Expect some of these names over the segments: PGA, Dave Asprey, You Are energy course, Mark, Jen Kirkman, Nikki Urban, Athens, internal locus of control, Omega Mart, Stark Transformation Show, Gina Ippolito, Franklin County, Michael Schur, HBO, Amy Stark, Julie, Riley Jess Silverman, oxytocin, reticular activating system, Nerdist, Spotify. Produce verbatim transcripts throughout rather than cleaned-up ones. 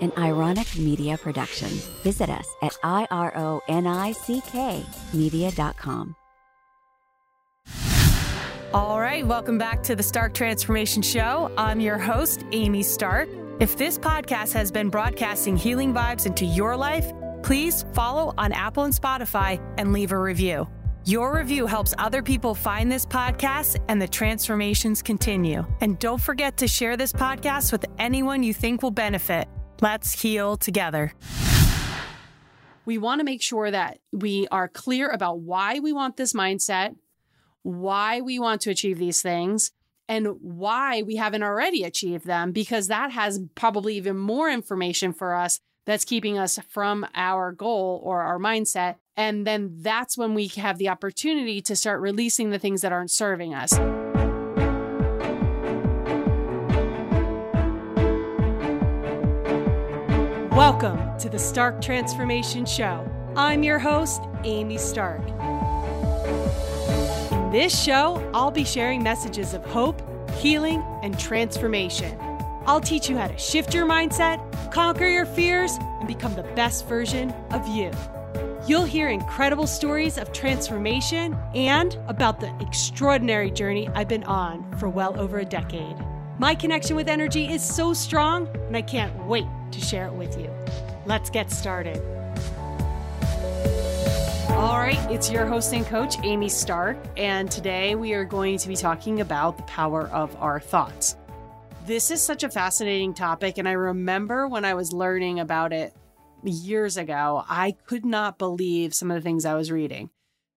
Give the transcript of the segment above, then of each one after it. an Ironic Media production. Visit us at ironic media dot com. All right, welcome back to the Stark Transformation Show. I'm your host, Amy Stark. If this podcast has been broadcasting healing vibes into your life, please follow on Apple and Spotify and leave a review. Your review helps other people find this podcast and the transformations continue. And don't forget to share this podcast with anyone you think will benefit. Let's heal together. We want to make sure that we are clear about why we want this mindset, why we want to achieve these things, and why we haven't already achieved them, because that has probably even more information for us that's keeping us from our goal or our mindset. And then that's when we have the opportunity to start releasing the things that aren't serving us. Welcome to the Stark Transformation Show. I'm your host, Amy Stark. This show, I'll be sharing messages of hope, healing, and transformation. I'll teach you how to shift your mindset, conquer your fears, and become the best version of you. You'll hear incredible stories of transformation and about the extraordinary journey I've been on for well over a decade. My connection with energy is so strong, and I can't wait to share it with you. Let's get started. All right, it's your host and coach, Amy Stark, and today we are going to be talking about the power of our thoughts. This is such a fascinating topic, and I remember when I was learning about it years ago, I could not believe some of the things I was reading.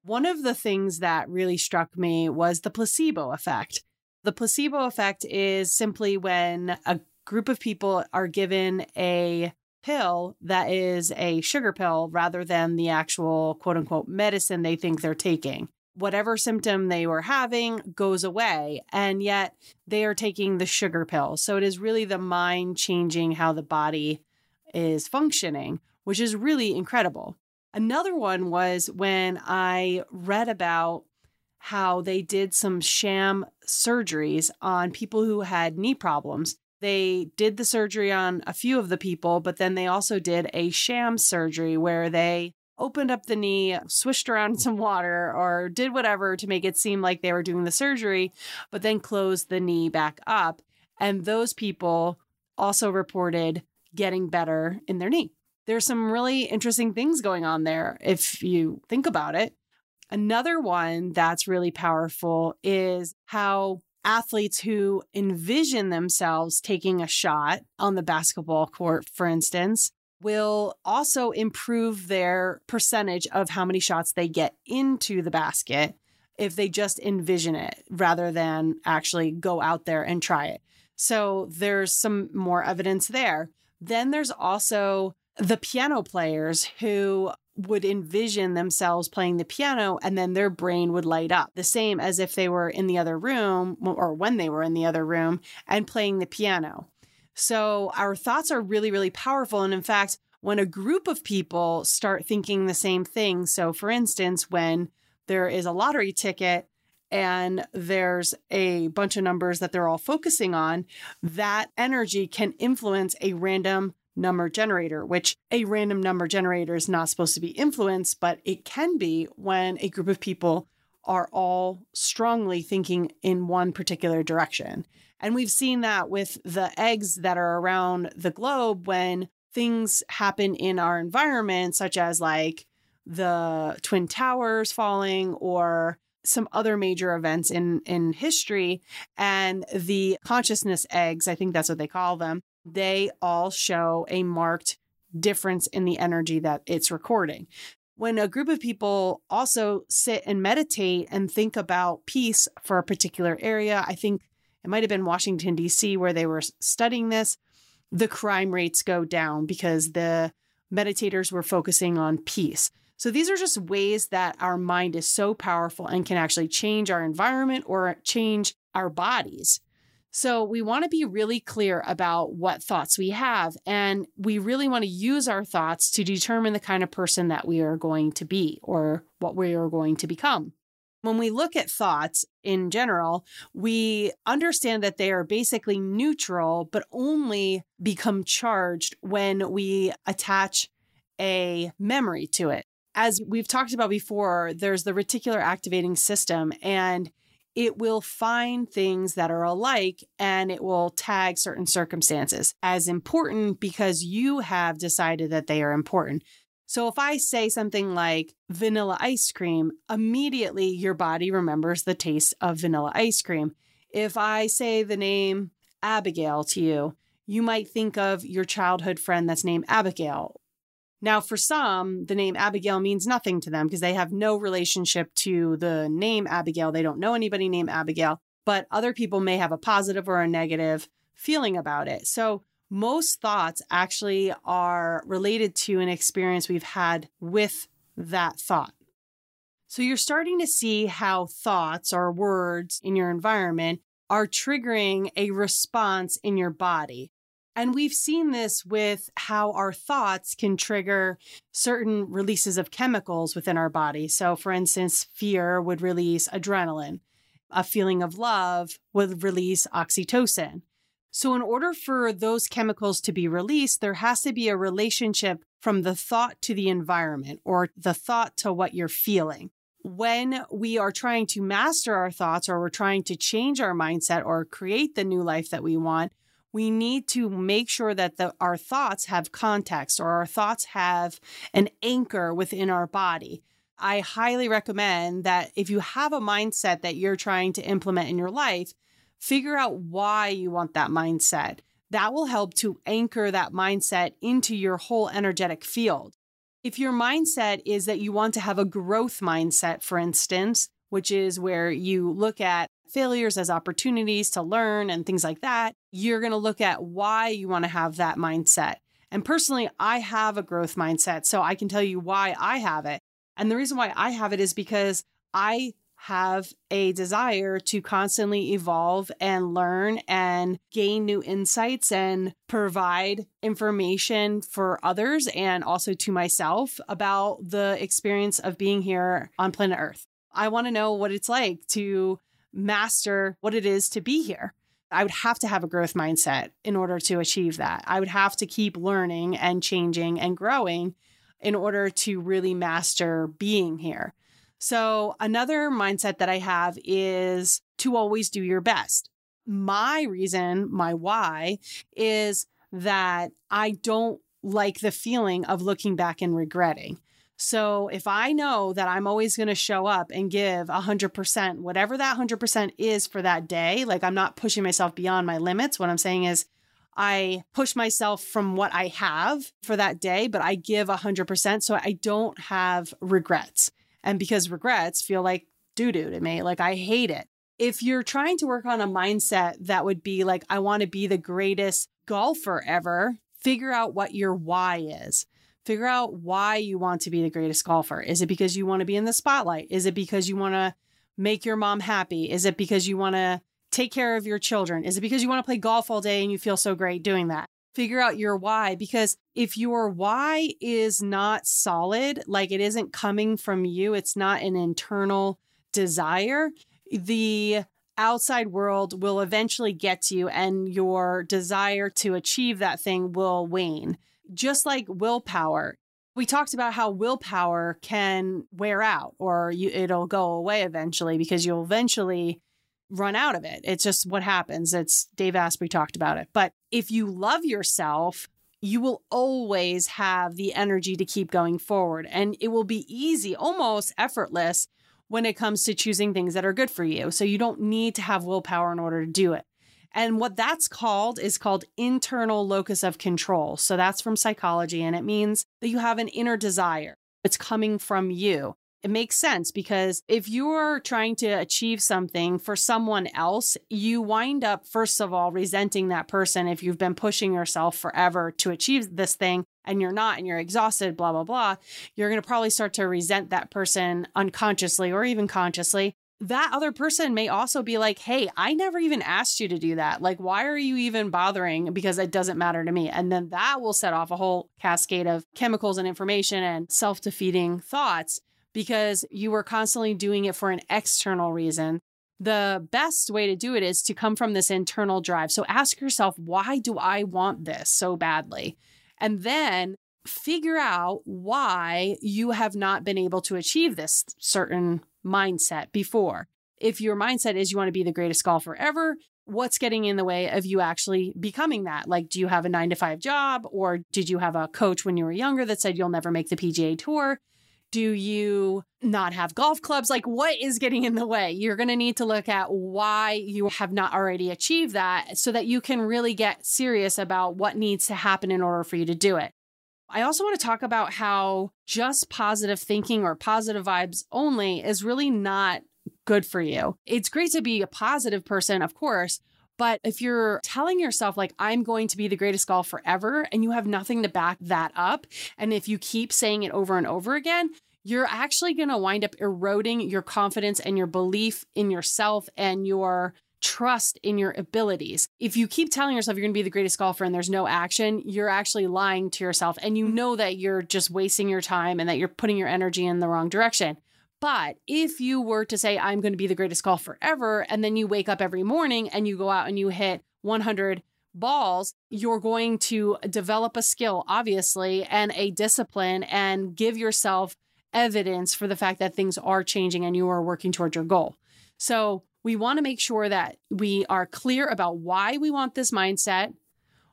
One of the things that really struck me was the placebo effect. The placebo effect is simply when a group of people are given a pill that is a sugar pill rather than the actual quote unquote medicine they think they're taking. Whatever symptom they were having goes away, and yet they are taking the sugar pill. So it is really the mind changing how the body is functioning, which is really incredible. Another one was when I read about how they did some sham surgeries on people who had knee problems. They did the surgery on a few of the people, but then they also did a sham surgery where they opened up the knee, swished around some water, or did whatever to make it seem like they were doing the surgery, but then closed the knee back up. And those people also reported getting better in their knee. There's some really interesting things going on there if you think about it. Another one that's really powerful is how athletes who envision themselves taking a shot on the basketball court, for instance, will also improve their percentage of how many shots they get into the basket if they just envision it rather than actually go out there and try it. So there's some more evidence there. Then there's also the piano players who would envision themselves playing the piano, and then their brain would light up the same as if they were in the other room or when they were in the other room and playing the piano. So our thoughts are really, really powerful. And in fact, when a group of people start thinking the same thing, so for instance, when there is a lottery ticket and there's a bunch of numbers that they're all focusing on, that energy can influence a random number generator, which a random number generator is not supposed to be influenced, but it can be when a group of people are all strongly thinking in one particular direction. And we've seen that with the eggs that are around the globe when things happen in our environment, such as like the Twin Towers falling or some other major events in, in history. And the consciousness eggs, I think that's what they call them, they all show a marked difference in the energy that it's recording. When a group of people also sit and meditate and think about peace for a particular area, I think it might have been Washington, D C, where they were studying this, the crime rates go down because the meditators were focusing on peace. So these are just ways that our mind is so powerful and can actually change our environment or change our bodies. So we want to be really clear about what thoughts we have, and we really want to use our thoughts to determine the kind of person that we are going to be or what we are going to become. When we look at thoughts in general, we understand that they are basically neutral, but only become charged when we attach a memory to it. As we've talked about before, there's the reticular activating system, and it will find things that are alike and it will tag certain circumstances as important because you have decided that they are important. So if I say something like vanilla ice cream, immediately your body remembers the taste of vanilla ice cream. If I say the name Abigail to you, you might think of your childhood friend that's named Abigail. Now, for some, the name Abigail means nothing to them because they have no relationship to the name Abigail. They don't know anybody named Abigail, but other people may have a positive or a negative feeling about it. So most thoughts actually are related to an experience we've had with that thought. So you're starting to see how thoughts or words in your environment are triggering a response in your body. And we've seen this with how our thoughts can trigger certain releases of chemicals within our body. So for instance, fear would release adrenaline. A feeling of love would release oxytocin. So in order for those chemicals to be released, there has to be a relationship from the thought to the environment or the thought to what you're feeling. When we are trying to master our thoughts or we're trying to change our mindset or create the new life that we want, we need to make sure that the, our thoughts have context or our thoughts have an anchor within our body. I highly recommend that if you have a mindset that you're trying to implement in your life, figure out why you want that mindset. That will help to anchor that mindset into your whole energetic field. If your mindset is that you want to have a growth mindset, for instance, which is where you look at failures as opportunities to learn and things like that, you're going to look at why you want to have that mindset. And personally, I have a growth mindset, so I can tell you why I have it. And the reason why I have it is because I have a desire to constantly evolve and learn and gain new insights and provide information for others and also to myself about the experience of being here on planet Earth. I want to know what it's like to master what it is to be here. I would have to have a growth mindset in order to achieve that. I would have to keep learning and changing and growing in order to really master being here. So another mindset that I have is to always do your best. My reason, my why, is that I don't like the feeling of looking back and regretting. So if I know that I'm always going to show up and give one hundred percent, whatever that one hundred percent is for that day, like I'm not pushing myself beyond my limits. What I'm saying is I push myself from what I have for that day, but I give one hundred percent so I don't have regrets. And because regrets feel like doo-doo to me, like I hate it. If you're trying to work on a mindset that would be like, I want to be the greatest golfer ever, figure out what your why is. Figure out why you want to be the greatest golfer. Is it because you want to be in the spotlight? Is it because you want to make your mom happy? Is it because you want to take care of your children? Is it because you want to play golf all day and you feel so great doing that? Figure out your why, because if your why is not solid, like it isn't coming from you, it's not an internal desire, the outside world will eventually get to you and your desire to achieve that thing will wane. Just like willpower. We talked about how willpower can wear out or you, it'll go away eventually because you'll eventually run out of it. It's just what happens. It's Dave Asprey talked about it. But if you love yourself, you will always have the energy to keep going forward. And it will be easy, almost effortless when it comes to choosing things that are good for you. So you don't need to have willpower in order to do it. And what that's called is called internal locus of control. So that's from psychology. And it means that you have an inner desire. It's coming from you. It makes sense because if you're trying to achieve something for someone else, you wind up, first of all, resenting that person if you've been pushing yourself forever to achieve this thing and you're not and you're exhausted, blah, blah, blah. You're going to probably start to resent that person unconsciously or even consciously. That other person may also be like, hey, I never even asked you to do that. Like, why are you even bothering? Because it doesn't matter to me. And then that will set off a whole cascade of chemicals and information and self-defeating thoughts. because you were constantly doing it for an external reason. The best way to do it is to come from this internal drive. So ask yourself, why do I want this so badly? And then figure out why you have not been able to achieve this certain mindset before. If your mindset is you want to be the greatest golfer ever, what's getting in the way of you actually becoming that? Like, do you have a nine to five job, or did you have a coach when you were younger that said you'll never make the P G A tour? Do you not have golf clubs? Like, what is getting in the way? You're going to need to look at why you have not already achieved that so that you can really get serious about what needs to happen in order for you to do it. I also want to talk about how just positive thinking or positive vibes only is really not good for you. It's great to be a positive person, of course, but if you're telling yourself, like, I'm going to be the greatest golfer ever, and you have nothing to back that up, and if you keep saying it over and over again, you're actually going to wind up eroding your confidence and your belief in yourself and your trust in your abilities. If you keep telling yourself you're going to be the greatest golfer and there's no action, you're actually lying to yourself, and you know that you're just wasting your time and that you're putting your energy in the wrong direction. But if you were to say, I'm going to be the greatest golfer ever, and then you wake up every morning and you go out and you hit one hundred balls, you're going to develop a skill, obviously, and a discipline, and give yourself evidence for the fact that things are changing and you are working towards your goal. So we want to make sure that we are clear about why we want this mindset,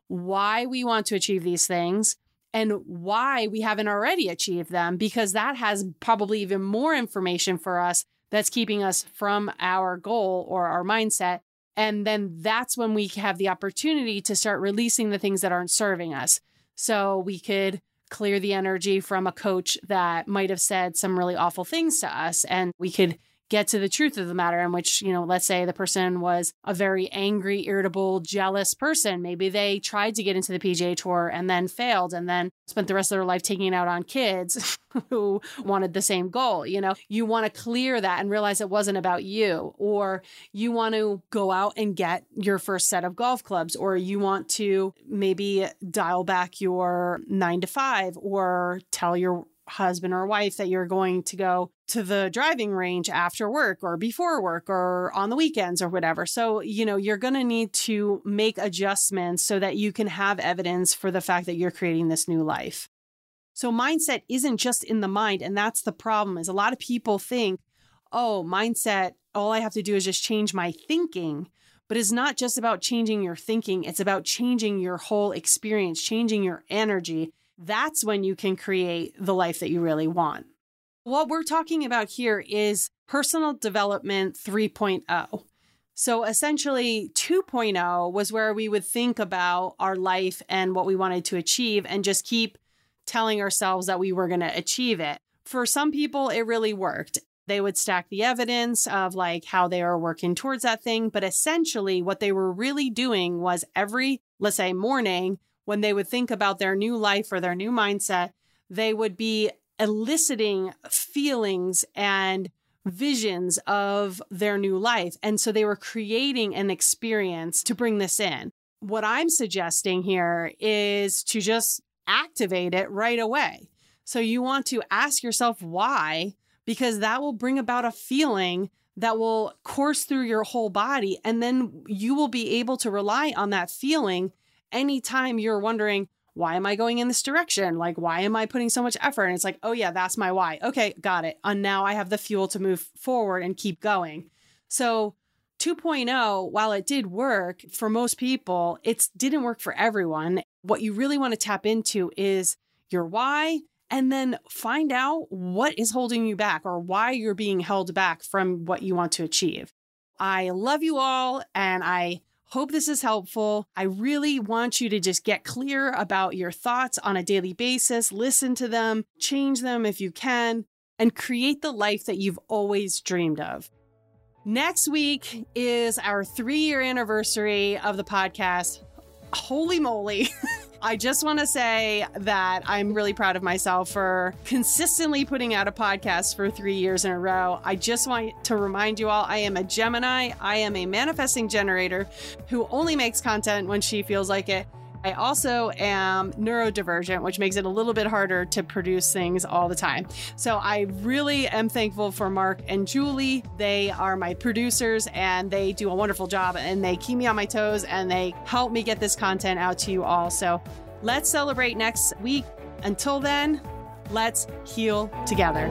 why we want to achieve these things, and why we haven't already achieved them, because that has probably even more information for us that's keeping us from our goal or our mindset. And then that's when we have the opportunity to start releasing the things that aren't serving us. So we could clear the energy from a coach that might have said some really awful things to us, and we could get to the truth of the matter, in which, you know, let's say the person was a very angry, irritable, jealous person. Maybe they tried to get into the P G A Tour and then failed, and then spent the rest of their life taking it out on kids who wanted the same goal. You know, you want to clear that and realize it wasn't about you, or you want to go out and get your first set of golf clubs, or you want to maybe dial back your nine to five, or tell your husband or wife that you're going to go to the driving range after work or before work or on the weekends or whatever. So, you know, you're going to need to make adjustments so that you can have evidence for the fact that you're creating this new life. So mindset isn't just in the mind. And that's the problem, is a lot of people think, oh, mindset, all I have to do is just change my thinking. But it's not just about changing your thinking. It's about changing your whole experience, changing your energy. That's when you can create the life that you really want. What we're talking about here is personal development three point oh. So essentially two point oh was where we would think about our life and what we wanted to achieve and just keep telling ourselves that we were going to achieve it. For some people, it really worked. They would stack the evidence of like how they are working towards that thing. But essentially what they were really doing was every, let's say, morning, when they would think about their new life or their new mindset, they would be eliciting feelings and visions of their new life. And so they were creating an experience to bring this in. What I'm suggesting here is to just activate it right away. So you want to ask yourself why, because that will bring about a feeling that will course through your whole body. And then you will be able to rely on that feeling anytime you're wondering, why am I going in this direction? Like, why am I putting so much effort? And it's like, oh yeah, that's my why. Okay, got it. And now I have the fuel to move forward and keep going. So two point oh, while it did work for most people, it didn't work for everyone. What you really want to tap into is your why, and then find out what is holding you back or why you're being held back from what you want to achieve. I love you all, and I hope this is helpful. I really want you to just get clear about your thoughts on a daily basis, listen to them, change them if you can, and create the life that you've always dreamed of. Next week is our three-year anniversary of the podcast. Holy moly. I just want to say that I'm really proud of myself for consistently putting out a podcast for three years in a row. I just want to remind you all, I am a Gemini. I am a manifesting generator who only makes content when she feels like it. I also am neurodivergent, which makes it a little bit harder to produce things all the time. So I really am thankful for Mark and Julie. They are my producers and they do a wonderful job and they keep me on my toes and they help me get this content out to you all. So let's celebrate next week. Until then, let's heal together.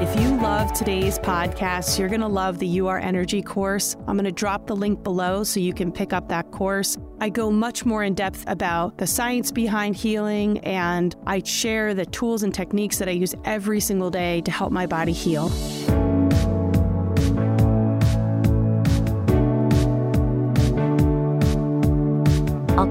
If you love today's podcast, you're going to love the You Are Energy course. I'm going to drop the link below so you can pick up that course. I go much more in depth about the science behind healing, and I share the tools and techniques that I use every single day to help my body heal. All